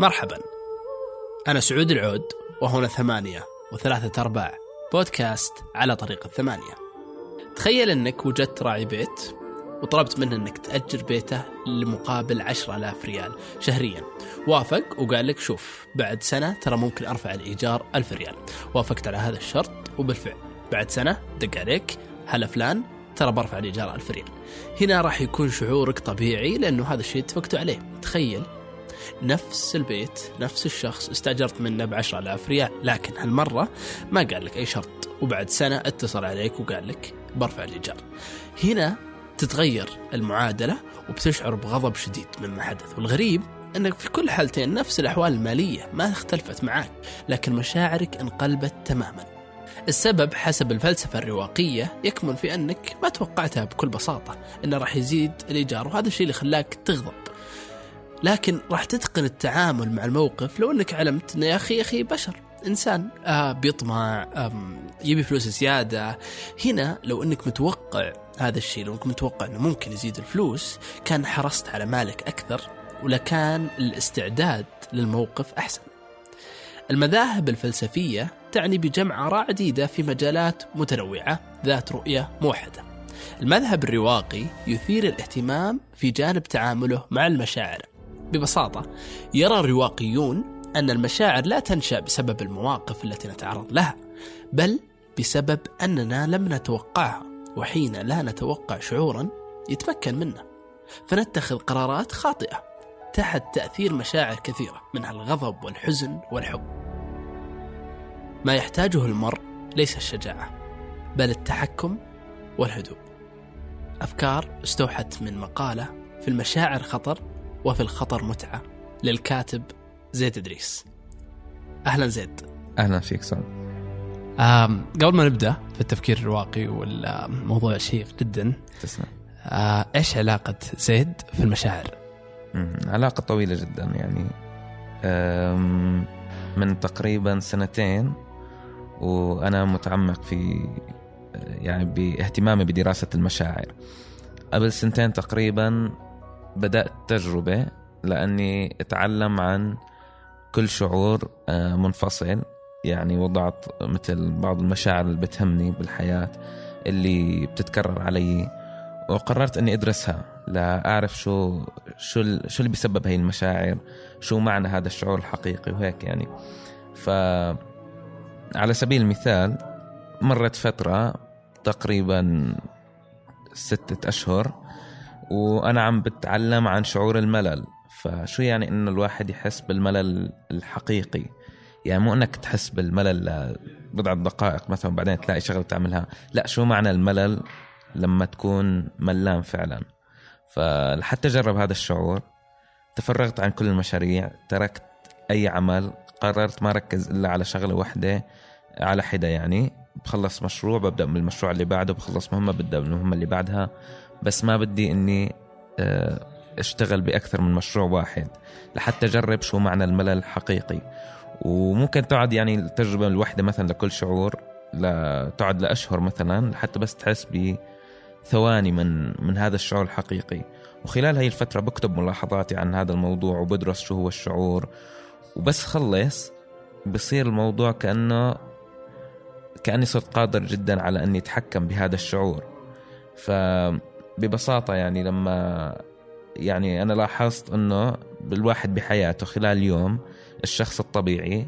مرحبا، أنا سعود العود، وهنا 8 3/4 بودكاست على طريق 8. تخيل أنك وجدت راعي بيت وطلبت منه أنك تأجر بيته لمقابل 10,000 ريال شهريا. وافق وقال لك شوف، بعد سنة ترى ممكن أرفع الإيجار 1000 ريال. وافقت على هذا الشرط، وبالفعل بعد سنة دق عليك، هلا فلان ترى برفع الإيجار 1000 ريال. هنا راح يكون شعورك طبيعي لأنه هذا الشيء اتفقتوا عليه. تخيل نفس البيت، نفس الشخص استأجرت منه ب10,000 ريال، لكن هالمرة ما قال لك أي شرط، وبعد سنة اتصل عليك وقال لك برفع الإيجار. هنا تتغير المعادلة وبتشعر بغضب شديد مما حدث. والغريب أنك في كل حالتين نفس الأحوال المالية ما اختلفت معك، لكن مشاعرك انقلبت تماما. السبب حسب الفلسفة الرواقية يكمن في أنك ما توقعتها بكل بساطة أنه راح يزيد الإيجار، وهذا الشيء اللي خلاك تغضب. لكن راح تتقن التعامل مع الموقف لو أنك علمت أن يا أخي بشر، إنسان بيطمع، يبي فلوس زيادة. هنا لو أنك متوقع هذا الشيء، لو أنك متوقع أنه ممكن يزيد الفلوس، كان حرصت على مالك أكثر، ولكان الاستعداد للموقف أحسن. المذاهب الفلسفية تعني بجمع آراء عديدة في مجالات متنوعة ذات رؤية موحدة. المذهب الرواقي يثير الاهتمام في جانب تعامله مع المشاعر. ببساطة يرى الرواقيون أن المشاعر لا تنشأ بسبب المواقف التي نتعرض لها، بل بسبب أننا لم نتوقعها، وحين لا نتوقع شعورا يتمكن منه، فنتخذ قرارات خاطئة تحت تأثير مشاعر كثيرة منها الغضب والحزن والحب. ما يحتاجه المرء ليس الشجاعة، بل التحكم والهدوء. أفكار استوحت من مقالة في المشاعر خطر وفي الخطر متعة للكاتب زيد إدريس. أهلا زيد. أهلا فيك سعود. قبل ما نبدأ في التفكير الرواقي والموضوع شيق جدا، تسمع إيش علاقة زيد في المشاعر؟ علاقة طويلة جدا، يعني من تقريبا 2 سنين وأنا متعمق في يعني باهتمامي بدراسة المشاعر. قبل 2 سنين تقريبا بدأت تجربة لأني أتعلم عن كل شعور منفصل، يعني وضعت مثل بعض المشاعر اللي بتهمني بالحياة اللي بتتكرر علي، وقررت أني أدرسها لأعرف شو اللي بيسبب هاي المشاعر، شو معنى هذا الشعور الحقيقي وهيك يعني. فعلى سبيل المثال مرت فترة تقريبا 6 أشهر وأنا عم بتعلم عن شعور الملل. فشو يعني إنه الواحد يحس بالملل الحقيقي؟ يعني مو أنك تحس بالملل بضع دقائق مثلا بعدين تلاقي شغلة تعملها، لا، شو معنى الملل لما تكون ملان فعلا. فلحتى أجرب هذا الشعور تفرغت عن كل المشاريع، تركت أي عمل، قررت ما ركز إلا على شغلة واحدة على حدة، يعني بخلص مشروع ببدأ من المشروع اللي بعده، بخلص مهمة ببدأ من المهمة اللي بعدها، بس ما بدي إني أشتغل بأكثر من مشروع واحد لحتى أجرب شو معنى الملل الحقيقي. وممكن تعد يعني التجربة الواحدة مثلا لكل شعور تعد لأشهر مثلا حتى بس تحس بثواني من هذا الشعور الحقيقي. وخلال هاي الفترة بكتب ملاحظاتي عن هذا الموضوع وبدرس شو هو الشعور، وبس خلص بصير الموضوع كأني صرت قادر جدا على أني أتحكم بهذا الشعور. فببساطة يعني لما يعني أنا لاحظت أنه بالواحد بحياته خلال يوم الشخص الطبيعي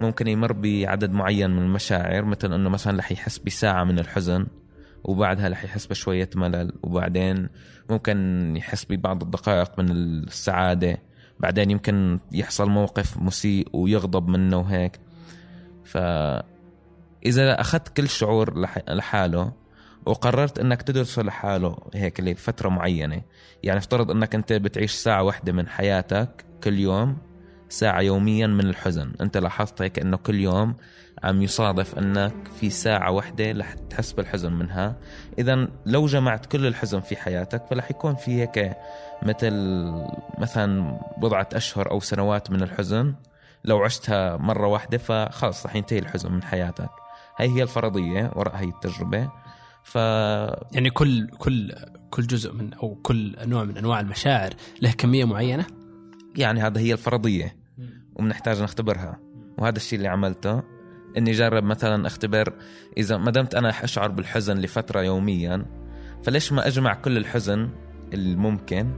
ممكن يمر بعدد معين من المشاعر، مثل أنه مثلا رح يحس بساعة من الحزن، وبعدها رح يحس بشوية ملل، وبعدين ممكن يحس ببعض الدقائق من السعادة، بعدين يمكن يحصل موقف مسيء ويغضب منه وهيك. فإذا أخذت كل شعور لحاله وقررت أنك تدرسه لحاله هيك لفترة معينة، يعني افترض أنك أنت بتعيش ساعة واحدة من حياتك كل يوم، ساعة يوميا من الحزن، أنت لاحظت هيك أنه كل يوم عم يصادف أنك في ساعة واحدة رح تحس بالحزن منها. إذن لو جمعت كل الحزن في حياتك فلح يكون في هيك مثلا بضعة أشهر أو سنوات من الحزن، لو عشتها مرة واحدة فخلص رح ينتهي الحزن من حياتك. هاي هي الفرضية وراء هاي التجربة. يعني كل جزء من أو كل نوع من أنواع المشاعر له كمية معينة، يعني هذا هي الفرضية. وبنحتاج نختبرها. وهذا الشيء اللي عملته، اني جرب مثلا اختبر اذا ما دمت انا اشعر بالحزن لفتره يوميا، فليش ما اجمع كل الحزن الممكن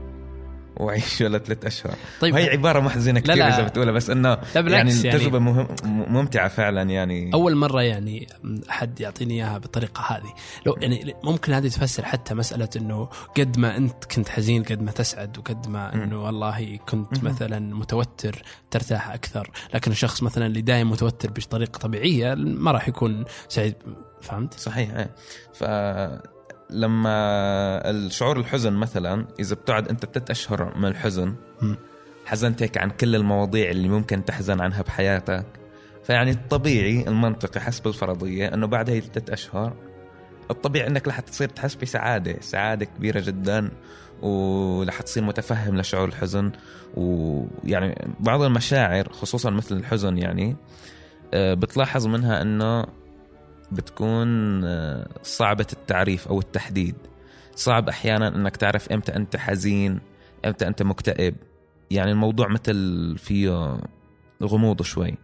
وعيش ولا 3 أشهر. طيب هي عباره محزنه كثير اذا بتقولها، بس انه يعني التجربه يعني ممتعه فعلا. يعني اول مره يعني احد يعطيني اياها بالطريقه هذه، لو يعني ممكن هذه تفسر حتى مساله انه قد ما انت كنت حزين قد ما تسعد، وقد ما انه والله كنت مثلا متوتر ترتاح اكثر. لكن الشخص مثلا اللي دائما متوتر بطريقه طبيعيه ما راح يكون سعيد. فهمت؟ صحيح. لما الشعور الحزن مثلا إذا بتقعد أنت 3 أشهر من الحزن، حزنت هيك عن كل المواضيع اللي ممكن تحزن عنها بحياتك، فيعني الطبيعي المنطقي حسب الفرضية أنه بعد هاي 3 أشهر الطبيعي أنك لح تصير تحس بسعادة، سعادة كبيرة جدا، ولح تصير متفهم لشعور الحزن. ويعني بعض المشاعر خصوصا مثل الحزن يعني بتلاحظ منها أنه بتكون صعبة التعريف أو التحديد، صعب أحيانا أنك تعرف إمتى أنت حزين إمتى أنت مكتئب. يعني الموضوع مثل فيه غموض شوي.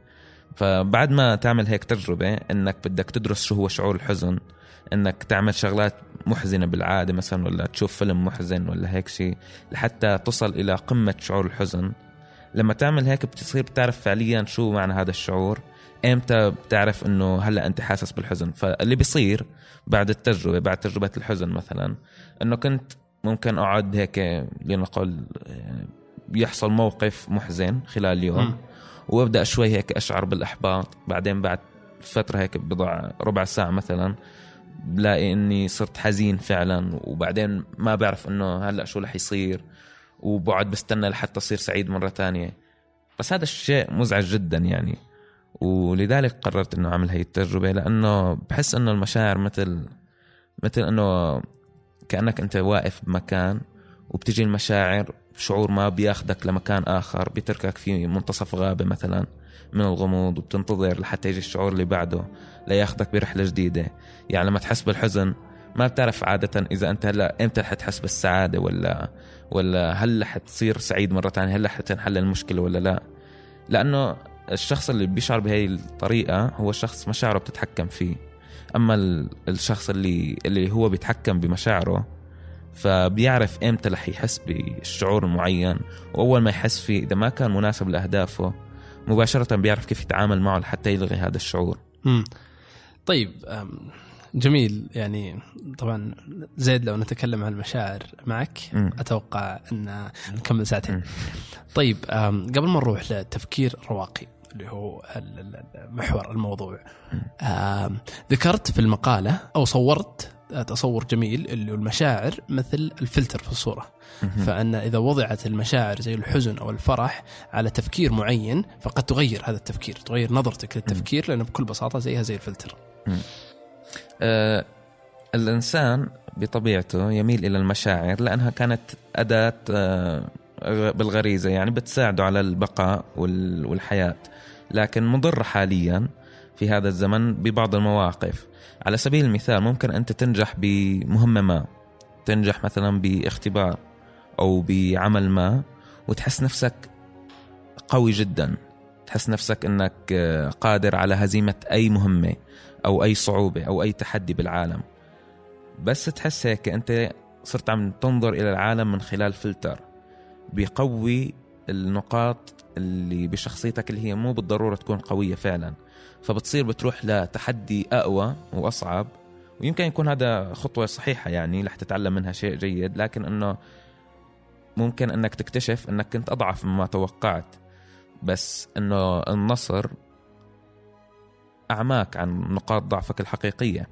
فبعد ما تعمل هيك تجربة أنك بدك تدرس شو هو شعور الحزن، أنك تعمل شغلات محزنة بالعادة مثلا، ولا تشوف فيلم محزن ولا هيك شيء، لحتى تصل إلى قمة شعور الحزن. لما تعمل هيك بتصير بتعرف فعليا شو معنى هذا الشعور، امتى بتعرف انه هلا انت حاسس بالحزن. فاللي بيصير بعد التجربه، بعد تجربه الحزن مثلا، انه كنت ممكن اقعد هيك لنقول بيحصل موقف محزن خلال اليوم وابدا شوي هيك اشعر بالاحباط، بعدين بعد فتره هيك بضع ربع ساعه مثلا بلاقي اني صرت حزين فعلا، وبعدين ما بعرف انه هلا شو رح يصير، وبقعد بستنى لحتى اصير سعيد مره تانية. بس هذا الشيء مزعج جدا يعني، ولذلك قررت انه اعمل هاي التجربه، لانه بحس انه المشاعر مثل انه كانك انت واقف بمكان وبتجي المشاعر، شعور ما بياخدك لمكان اخر، بيتركك في منتصف غابه مثلا من الغموض، وبتنتظر لحتى يجي الشعور اللي بعده لياخدك برحله جديده. يعني لما تحس بالحزن ما بتعرف عاده اذا انت هلا امتى حتحس بالسعاده، ولا هل حتصير سعيد مره ثانيه، هل حتنحل المشكله ولا لا، لانه الشخص اللي بيشعر بهاي الطريقة هو شخص مشاعره بتتحكم فيه. أما الشخص اللي هو بيتحكم بمشاعره فبيعرف إمتى لح يحس بالشعور معين، وأول ما يحس فيه إذا ما كان مناسب لأهدافه مباشرة بيعرف كيف يتعامل معه حتى يلغي هذا الشعور. طيب جميل. يعني طبعا زيد لو نتكلم عن المشاعر معك أتوقع أن نكمل 2 ساعات. طيب قبل ما نروح للتفكير الرواقي اللي هو محور الموضوع، ذكرت في المقالة أو صورت تصور جميل اللي المشاعر مثل الفلتر في الصورة، فأن إذا وضعت المشاعر زي الحزن أو الفرح على تفكير معين فقد تغير هذا التفكير، تغير نظرتك للتفكير، لأنه بكل بساطة زيها زي الفلتر. الإنسان بطبيعته يميل إلى المشاعر لأنها كانت أداة بالغريزة، يعني بتساعده على البقاء والحياة، لكن مضر حاليا في هذا الزمن ببعض المواقف. على سبيل المثال ممكن أنت تنجح بمهمة ما، تنجح مثلا باختبار أو بعمل ما، وتحس نفسك قوي جدا، تحس نفسك أنك قادر على هزيمة أي مهمة أو أي صعوبة أو أي تحدي بالعالم، بس تحس هيك أنت صرت عم تنظر إلى العالم من خلال فلتر بيقوي النقاط اللي بشخصيتك اللي هي مو بالضرورة تكون قوية فعلا، فبتصير بتروح لتحدي أقوى وأصعب. ويمكن يكون هذا خطوة صحيحة يعني لح تتعلم منها شيء جيد، لكن أنه ممكن أنك تكتشف أنك كنت أضعف مما توقعت، بس أنه النصر أعماك عن نقاط ضعفك الحقيقية.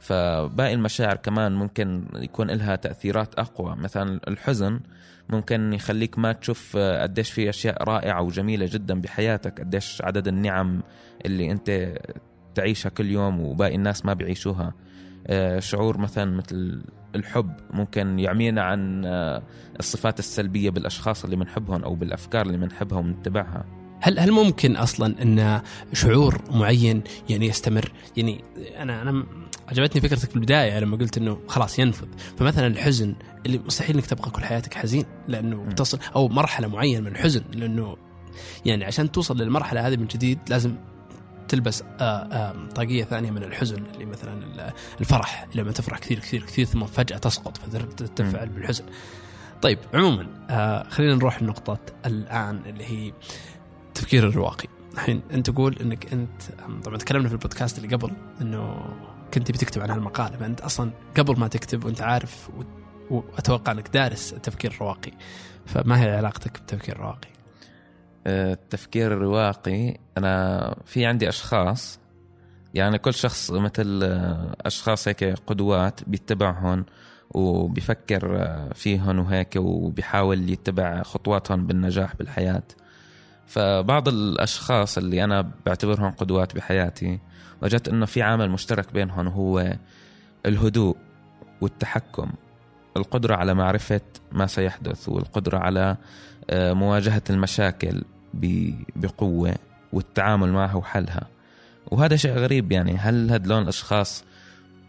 فباقي المشاعر كمان ممكن يكون لها تأثيرات أقوى، مثلا الحزن ممكن يخليك ما تشوف قديش في أشياء رائعة وجميلة جدا بحياتك، قديش عدد النعم اللي أنت تعيشها كل يوم وباقي الناس ما بيعيشوها. شعور مثلا مثل الحب ممكن يعمينا عن الصفات السلبية بالأشخاص اللي منحبهم أو بالأفكار اللي منحبها ومنتبعها. هل ممكن أصلاً أن شعور معين يعني يستمر؟ يعني أنا عجبتني فكرتك بالبداية لما قلت إنه خلاص ينفذ. فمثلاً الحزن اللي مستحيل إنك تبقى كل حياتك حزين، لأنه بتصل أو مرحلة معينة من الحزن، لأنه يعني عشان توصل للمرحلة هذه من جديد لازم تلبس طاقية ثانية من الحزن اللي مثلا الفرح، لما تفرح كثير كثير كثير ثم فجأة تسقط فترتفعل بالحزن. طيب عموما خلينا نروح لنقطة الآن اللي هي تفكير الرواقي. الحين أنت تقول أنك أنت طبعا تكلمنا في البودكاست اللي قبل أنه كنت بتكتب عن هالمقالة، فأنت أصلا قبل ما تكتب وأنت عارف وأتوقع أنك دارس التفكير الرواقي، فما هي علاقتك بالتفكير الرواقي؟ التفكير الرواقي أنا في عندي أشخاص، يعني كل شخص مثل أشخاص هيك قدوات بيتبعهم وبيفكر فيهم وهيك وبيحاول يتبع خطواتهم بالنجاح بالحياة. فبعض الأشخاص اللي أنا بعتبرهم قدوات بحياتي وجدت أنه في عامل مشترك بينهم هو الهدوء والتحكم، القدرة على معرفة ما سيحدث والقدرة على مواجهة المشاكل بقوة والتعامل معها وحلها. وهذا شيء غريب، يعني هل هدلون الأشخاص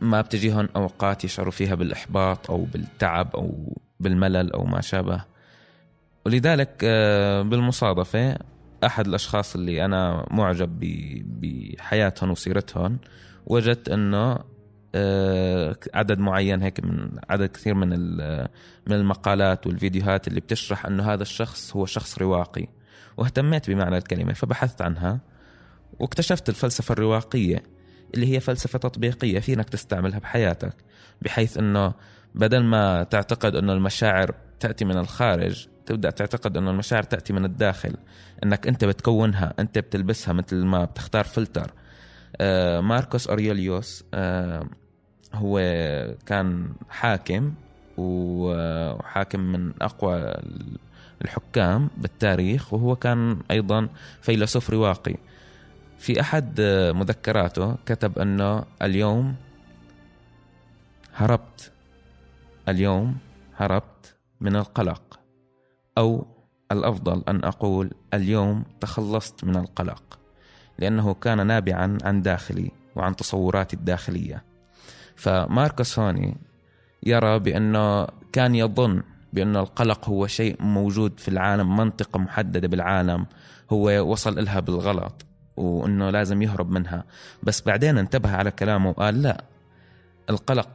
ما بتجيهم أوقات يشعروا فيها بالإحباط أو بالتعب أو بالملل أو ما شابه؟ ولذلك بالمصادفة أحد الأشخاص اللي أنا معجب بحياتهم وسيرتهم وجدت أنه عدد معين هيك من عدد كثير من المقالات والفيديوهات اللي بتشرح أنه هذا الشخص هو شخص رواقي، واهتميت بمعنى الكلمة فبحثت عنها واكتشفت الفلسفة الرواقية اللي هي فلسفة تطبيقية فينك تستعملها بحياتك، بحيث أنه بدل ما تعتقد أنه المشاعر تأتي من الخارج تبدأ تعتقد أنه المشاعر تأتي من الداخل، أنك أنت بتكونها، أنت بتلبسها مثل ما بتختار فلتر. ماركوس أوريليوس هو كان حاكم وحاكم من أقوى الحكام بالتاريخ، وهو كان أيضا فيلسوف رواقي. في أحد مذكراته كتب أنه اليوم هربت، اليوم هربت من القلق، أو الأفضل أن أقول اليوم تخلصت من القلق، لأنه كان نابعا عن داخلي وعن تصوراتي الداخلية. فماركوس هوني يرى بأنه كان يظن بأن القلق هو شيء موجود في العالم، منطقة محددة بالعالم هو وصل إلها بالغلط وأنه لازم يهرب منها، بس بعدين انتبه على كلامه وقال لا، القلق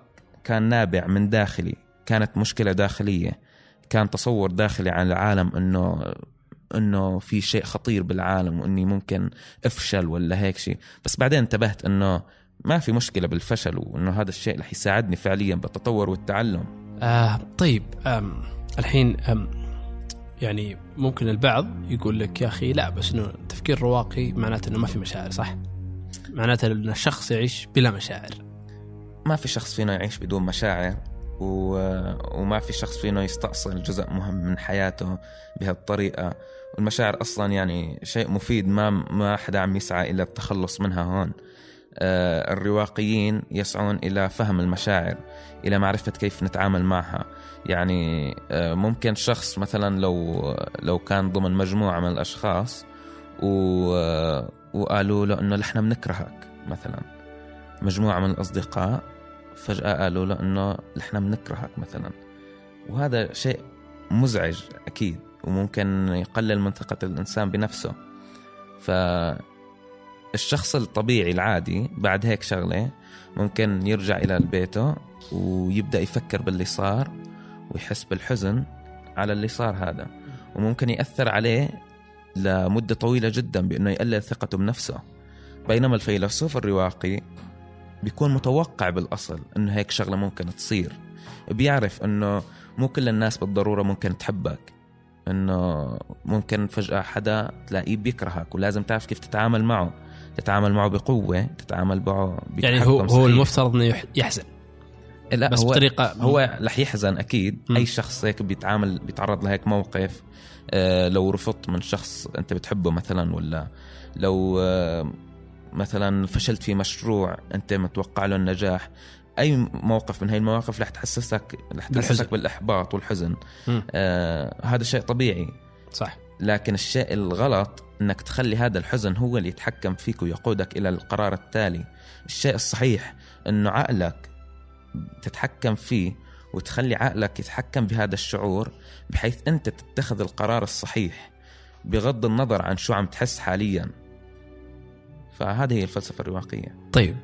كان نابع من داخلي، كانت مشكلة داخلية، كان تصور داخلي عن العالم أنه في شيء خطير بالعالم وأني ممكن أفشل ولا هيك شيء. بس بعدين انتبهت أنه ما في مشكلة بالفشل وأنه هذا الشيء رح يساعدني فعليا بالتطور والتعلم. طيب الحين يعني ممكن البعض يقول لك يا أخي لا، بس أنه تفكير رواقي معناته أنه ما في مشاعر، صح؟ معناته أن الشخص يعيش بلا مشاعر. ما في شخص فينا يعيش بدون مشاعر، وما في شخص فينا يستأصل جزء مهم من حياته بهالطريقة. والمشاعر أصلا يعني شيء مفيد، ما حدا عم يسعى إلى التخلص منها هون. الرواقيين يسعون إلى فهم المشاعر، إلى معرفة كيف نتعامل معها. يعني ممكن شخص مثلا لو كان ضمن مجموعة من الأشخاص وقالوا له أنه نحن بنكرهك، مثلا مجموعة من الأصدقاء فجأة قالوا له أنه نحن بنكرهك مثلا، وهذا شيء مزعج أكيد وممكن يقلل من ثقة الإنسان بنفسه. فالشخص الطبيعي العادي بعد هيك شغلة ممكن يرجع إلى بيته ويبدأ يفكر باللي صار ويحس بالحزن على اللي صار هذا، وممكن يأثر عليه لمدة طويلة جدا بأنه يقلل ثقته بنفسه. بينما الفيلسوف الرواقي بيكون متوقع بالأصل أنه هيك شغلة ممكن تصير، بيعرف أنه مو كل الناس بالضرورة ممكن تحبك، أنه ممكن فجأة حدا تلاقيه بيكرهك ولازم تعرف كيف تتعامل معه، تتعامل معه بقوة، تتعامل معه يعني هو المفترض أنه يحزن، لا بس بطريقة هو رح يحزن أكيد. أي شخص هيك بيتعرض لهيك موقف، لو رفضت من شخص أنت بتحبه مثلا، ولا لو مثلا فشلت في مشروع أنت متوقع له النجاح، أي موقف من هاي المواقف رح تحسسك بالإحباط والحزن. هذا شيء طبيعي، صح. لكن الشيء الغلط أنك تخلي هذا الحزن هو اللي يتحكم فيك ويقودك إلى القرار التالي. الشيء الصحيح أنه عقلك تتحكم فيه وتخلي عقلك يتحكم بهذا الشعور بحيث أنت تتخذ القرار الصحيح، بغض النظر عن شو عم تحس حاليا. فهذه هي الفلسفة الرواقية. طيب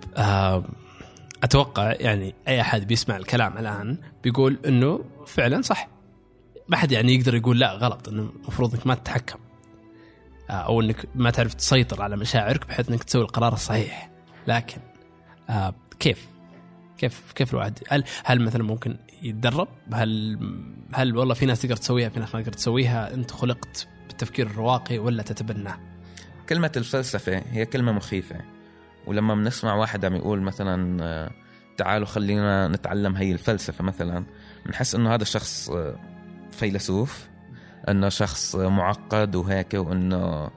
أتوقع يعني أي أحد بيسمع الكلام الآن بيقول أنه فعلا صح، ما حد يعني يقدر يقول لا غلط، أنه مفروض أنك ما تتحكم أو أنك ما تعرف تسيطر على مشاعرك بحيث أنك تسوي القرار الصحيح. لكن كيف الواحد، هل مثلا ممكن يتدرب؟ هل والله في ناس تقدر تسويها، في ناس ما تقدر تسويها؟ أنت خلقت بالتفكير الرواقي ولا تتبناه؟ كلمة الفلسفة هي كلمة مخيفة، ولما بنسمع واحد عم يقول مثلا تعالوا خلينا نتعلم هي الفلسفة مثلا، بنحس إنه هذا الشخص فيلسوف، إنه شخص معقد وهيك، وإنه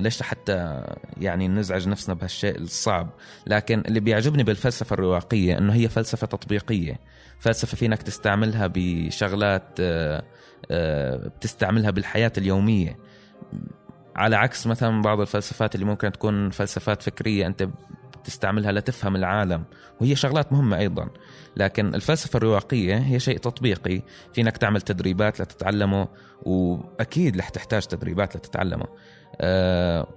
ليش حتى يعني نزعج نفسنا بهالشيء الصعب. لكن اللي بيعجبني بالفلسفة الرواقية إنه هي فلسفة تطبيقية، فلسفة فينك تستعملها بشغلات بتستعملها بالحياة اليومية، على عكس مثلا بعض الفلسفات اللي ممكن تكون فلسفات فكرية أنت بتستعملها لتفهم العالم، وهي شغلات مهمة أيضا. لكن الفلسفة الرواقية هي شيء تطبيقي، فينك تعمل تدريبات لتتعلمه، وأكيد رح تحتاج تدريبات لتتعلمه.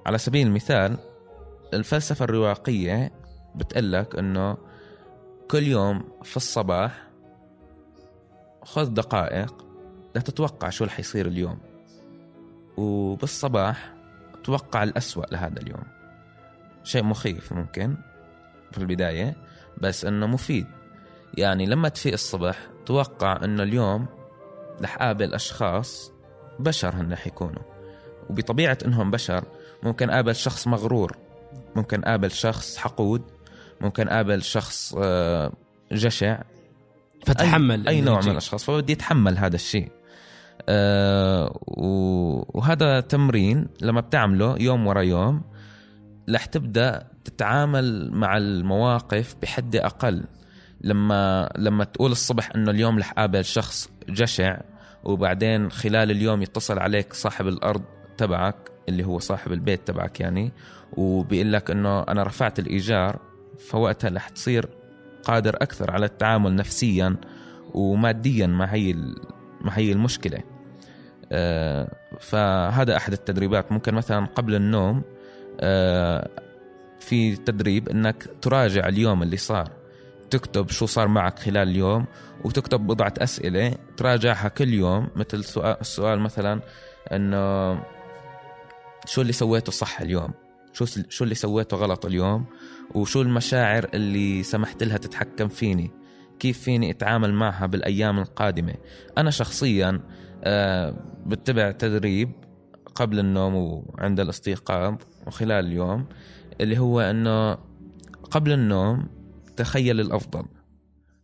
على سبيل المثال الفلسفة الرواقية بتقلك أنه كل يوم في الصباح خذ دقائق لتتوقع شو رح يصير اليوم، وبالصباح توقع الأسوأ لهذا اليوم. شيء مخيف ممكن في البداية، بس أنه مفيد. يعني لما تفيق الصبح توقع أنه اليوم رح قابل أشخاص بشر، هن رح يكونوا، وبطبيعة أنهم بشر ممكن قابل شخص مغرور، ممكن قابل شخص حقود، ممكن قابل شخص جشع، فتحمل أي نوع من الأشخاص، فبدي أتحمل هذا الشيء. وهذا تمرين لما بتعمله يوم ورا يوم لح تبدأ تتعامل مع المواقف بحد أقل. لما تقول الصبح إنه اليوم لح قابل شخص جشع، وبعدين خلال اليوم يتصل عليك صاحب الأرض تبعك اللي هو صاحب البيت تبعك يعني، وبيقلك إنه أنا رفعت الإيجار، فوقتها لح تصير قادر أكثر على التعامل نفسيا وماديا مع هي المشكلة. فهذا أحد التدريبات. ممكن مثلا قبل النوم في تدريب أنك تراجع اليوم اللي صار، تكتب شو صار معك خلال اليوم، وتكتب بضعة أسئلة تراجعها كل يوم، مثل السؤال مثلا أنه شو اللي سويته صح اليوم، شو اللي سويته غلط اليوم، وشو المشاعر اللي سمحت لها تتحكم فيني، كيف فيني أتعامل معها بالأيام القادمة. أنا شخصيا بتبع تدريب قبل النوم وعند الاستيقاظ وخلال اليوم، اللي هو أنه قبل النوم تخيل الأفضل.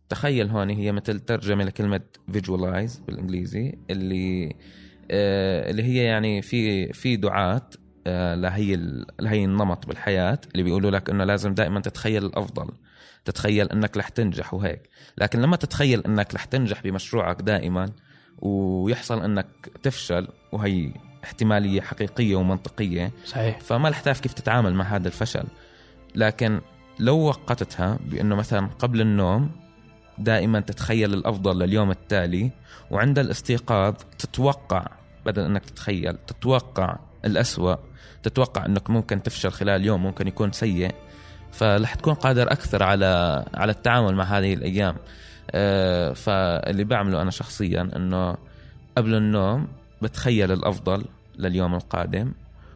تخيل هون هي مثل ترجمة لكلمة visualize بالإنجليزي، اللي هي يعني في دعاة لهي النمط بالحياة اللي بيقولوا لك أنه لازم دائما تتخيل الأفضل، تتخيل أنك رح تنجح وهيك. لكن لما تتخيل أنك رح تنجح بمشروعك دائما ويحصل أنك تفشل، وهي احتمالية حقيقية ومنطقية صحيح، فما رح تعرف كيف تتعامل مع هذا الفشل. لكن لو وقتها بأنه مثلا قبل النوم دائما تتخيل الأفضل لليوم التالي، وعند الاستيقاظ تتوقع، بدل أنك تتخيل تتوقع الأسوأ، تتوقع أنك ممكن تفشل خلال اليوم، ممكن يكون سيء، فلح تكون قادر أكثر على التعامل مع هذه الأيام. فاللي بعمله أنا شخصيا أنه قبل النوم بتخيل الأفضل لليوم القادم،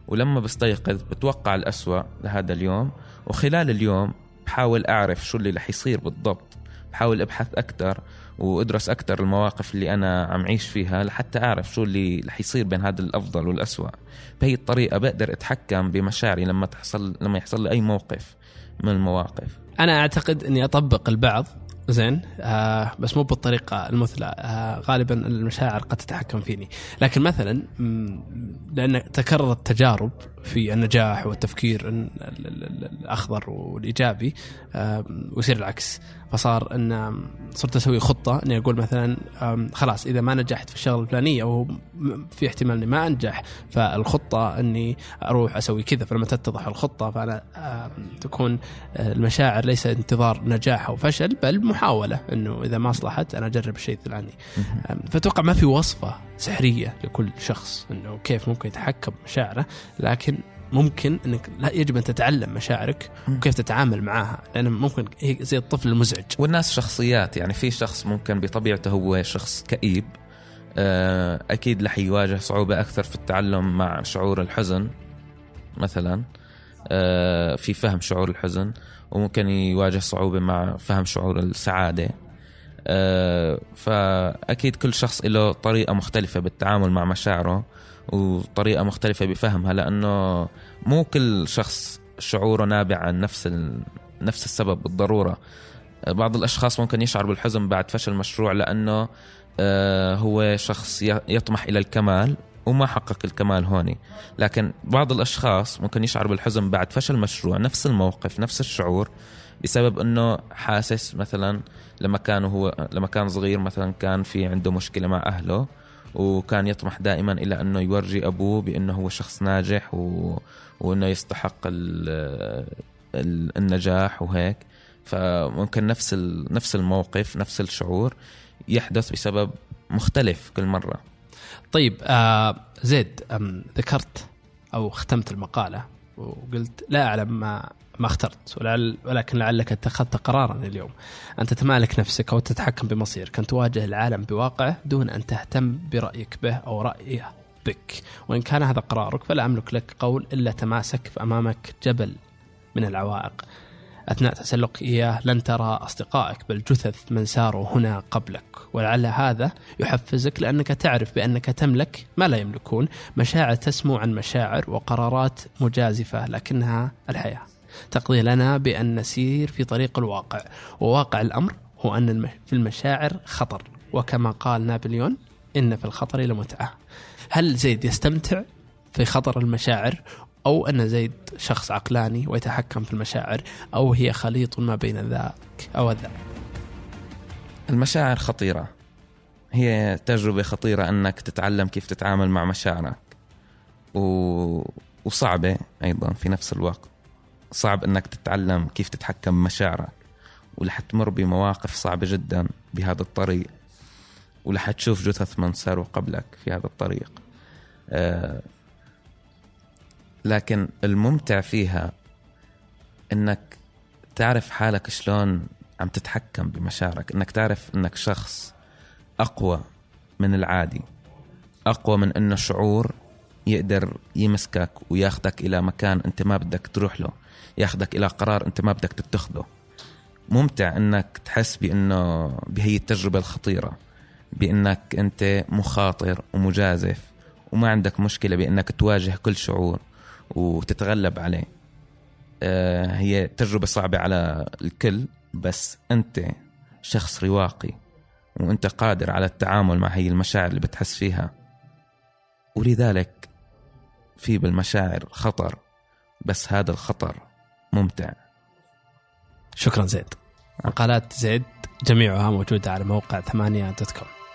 ولما بستيقظ بتوقع الأسوأ لهذا اليوم، وخلال اليوم بحاول أعرف شو اللي رح يصير بالضبط، بحاول أبحث أكثر وأدرس أكثر المواقف اللي أنا عم عيش فيها لحتى أعرف شو اللي رح يصير بين هذا الأفضل والأسوأ. بهي الطريقة بقدر أتحكم بمشاعري لما يحصل لي أي موقف من المواقف. أنا أعتقد أني أطبق البعض زين بس مو بالطريقة المثلى. غالبا المشاعر قد تتحكم فيني، لكن مثلا لأن تكررت تجارب في النجاح والتفكير الأخضر والإيجابي ويصير العكس، فصار أن صرت أسوي خطة أني أقول مثلا خلاص إذا ما نجحت في الشغل الفلانية أو في احتمال أني ما أنجح، فالخطة أني أروح أسوي كذا. فلما تتضح الخطة فأنا تكون المشاعر ليس انتظار نجاح أو فشل بل محاولة أنه إذا ما أصلحت أنا أجرب شيء ثاني. فتوقع ما في وصفة سحرية لكل شخص أنه كيف ممكن يتحكم بمشاعره، لكن ممكن أنك لا يجب أن تتعلم مشاعرك وكيف تتعامل معها، لأن ممكن هي زي الطفل المزعج. والناس شخصيات، يعني في شخص ممكن بطبيعته هو شخص كئيب أكيد لح يواجه صعوبة أكثر في التعلم مع شعور الحزن مثلا، في فهم شعور الحزن، وممكن يواجه صعوبة مع فهم شعور السعادة. فأكيد كل شخص له طريقة مختلفة بالتعامل مع مشاعره وطريقة مختلفة بفهمها، لأنه مو كل شخص شعوره نابع عن نفس السبب بالضرورة. بعض الأشخاص ممكن يشعر بالحزن بعد فشل مشروع لأنه هو شخص يطمح إلى الكمال وما حقق الكمال هوني، لكن بعض الأشخاص ممكن يشعر بالحزن بعد فشل مشروع، نفس الموقف نفس الشعور، بسبب أنه حاسس مثلا لما كان صغير مثلا كان في عنده مشكلة مع أهله، وكان يطمح دائما إلى أنه يورجي أبوه بأنه هو شخص ناجح وأنه يستحق النجاح وهيك. فممكن نفس الموقف نفس الشعور يحدث بسبب مختلف كل مرة. طيب زيد، ذكرت أو ختمت المقالة وقلت لا أعلم ما اخترت، ولكن لعلك اتخذت قرارا اليوم أن تتمالك نفسك أو تتحكم بمصيرك، أن تواجه العالم بواقعه دون أن تهتم برأيك به أو رأيه بك. وإن كان هذا قرارك فلا أملك لك قول إلا تماسك، فأمامك جبل من العوائق أثناء تسلق إياه لن ترى أصدقائك بل جثث من ساروا هنا قبلك. ولعل هذا يحفزك لأنك تعرف بأنك تملك ما لا يملكون، مشاعر تسمو عن مشاعر وقرارات مجازفة لكنها الحياة تقضي لنا بأن نسير في طريق الواقع، وواقع الأمر هو أن في المشاعر خطر، وكما قال نابليون إن في الخطر لمتعة. هل زيد يستمتع في خطر المشاعر، أو أن زيد شخص عقلاني ويتحكم في المشاعر، أو هي خليط ما بين ذاك أو ذاك؟ المشاعر خطيرة، هي تجربة خطيرة أنك تتعلم كيف تتعامل مع مشاعرك، وصعبة أيضا في نفس الوقت. صعب أنك تتعلم كيف تتحكم بمشاعرك، ولح تمر بمواقف صعبة جدا بهذا الطريق، ولح تشوف جثث من ساروا قبلك في هذا الطريق. لكن الممتع فيها أنك تعرف حالك شلون عم تتحكم بمشاعرك، أنك تعرف أنك شخص أقوى من العادي، أقوى من أنه شعور يقدر يمسكك وياخدك إلى مكان أنت ما بدك تروح له، ياخدك إلى قرار أنت ما بدك تتخذه. ممتع أنك تحس بأنه بهي التجربة الخطيرة، بأنك أنت مخاطر ومجازف، وما عندك مشكلة بأنك تواجه كل شعور وتتغلب عليه. هي تجربة صعبة على الكل، بس أنت شخص رواقي وأنت قادر على التعامل مع هي المشاعر اللي بتحس فيها، ولذلك في بالمشاعر خطر، بس هذا الخطر ممتع. شكرا زيد. مقالات زيد جميعها موجودة على موقع 8.com.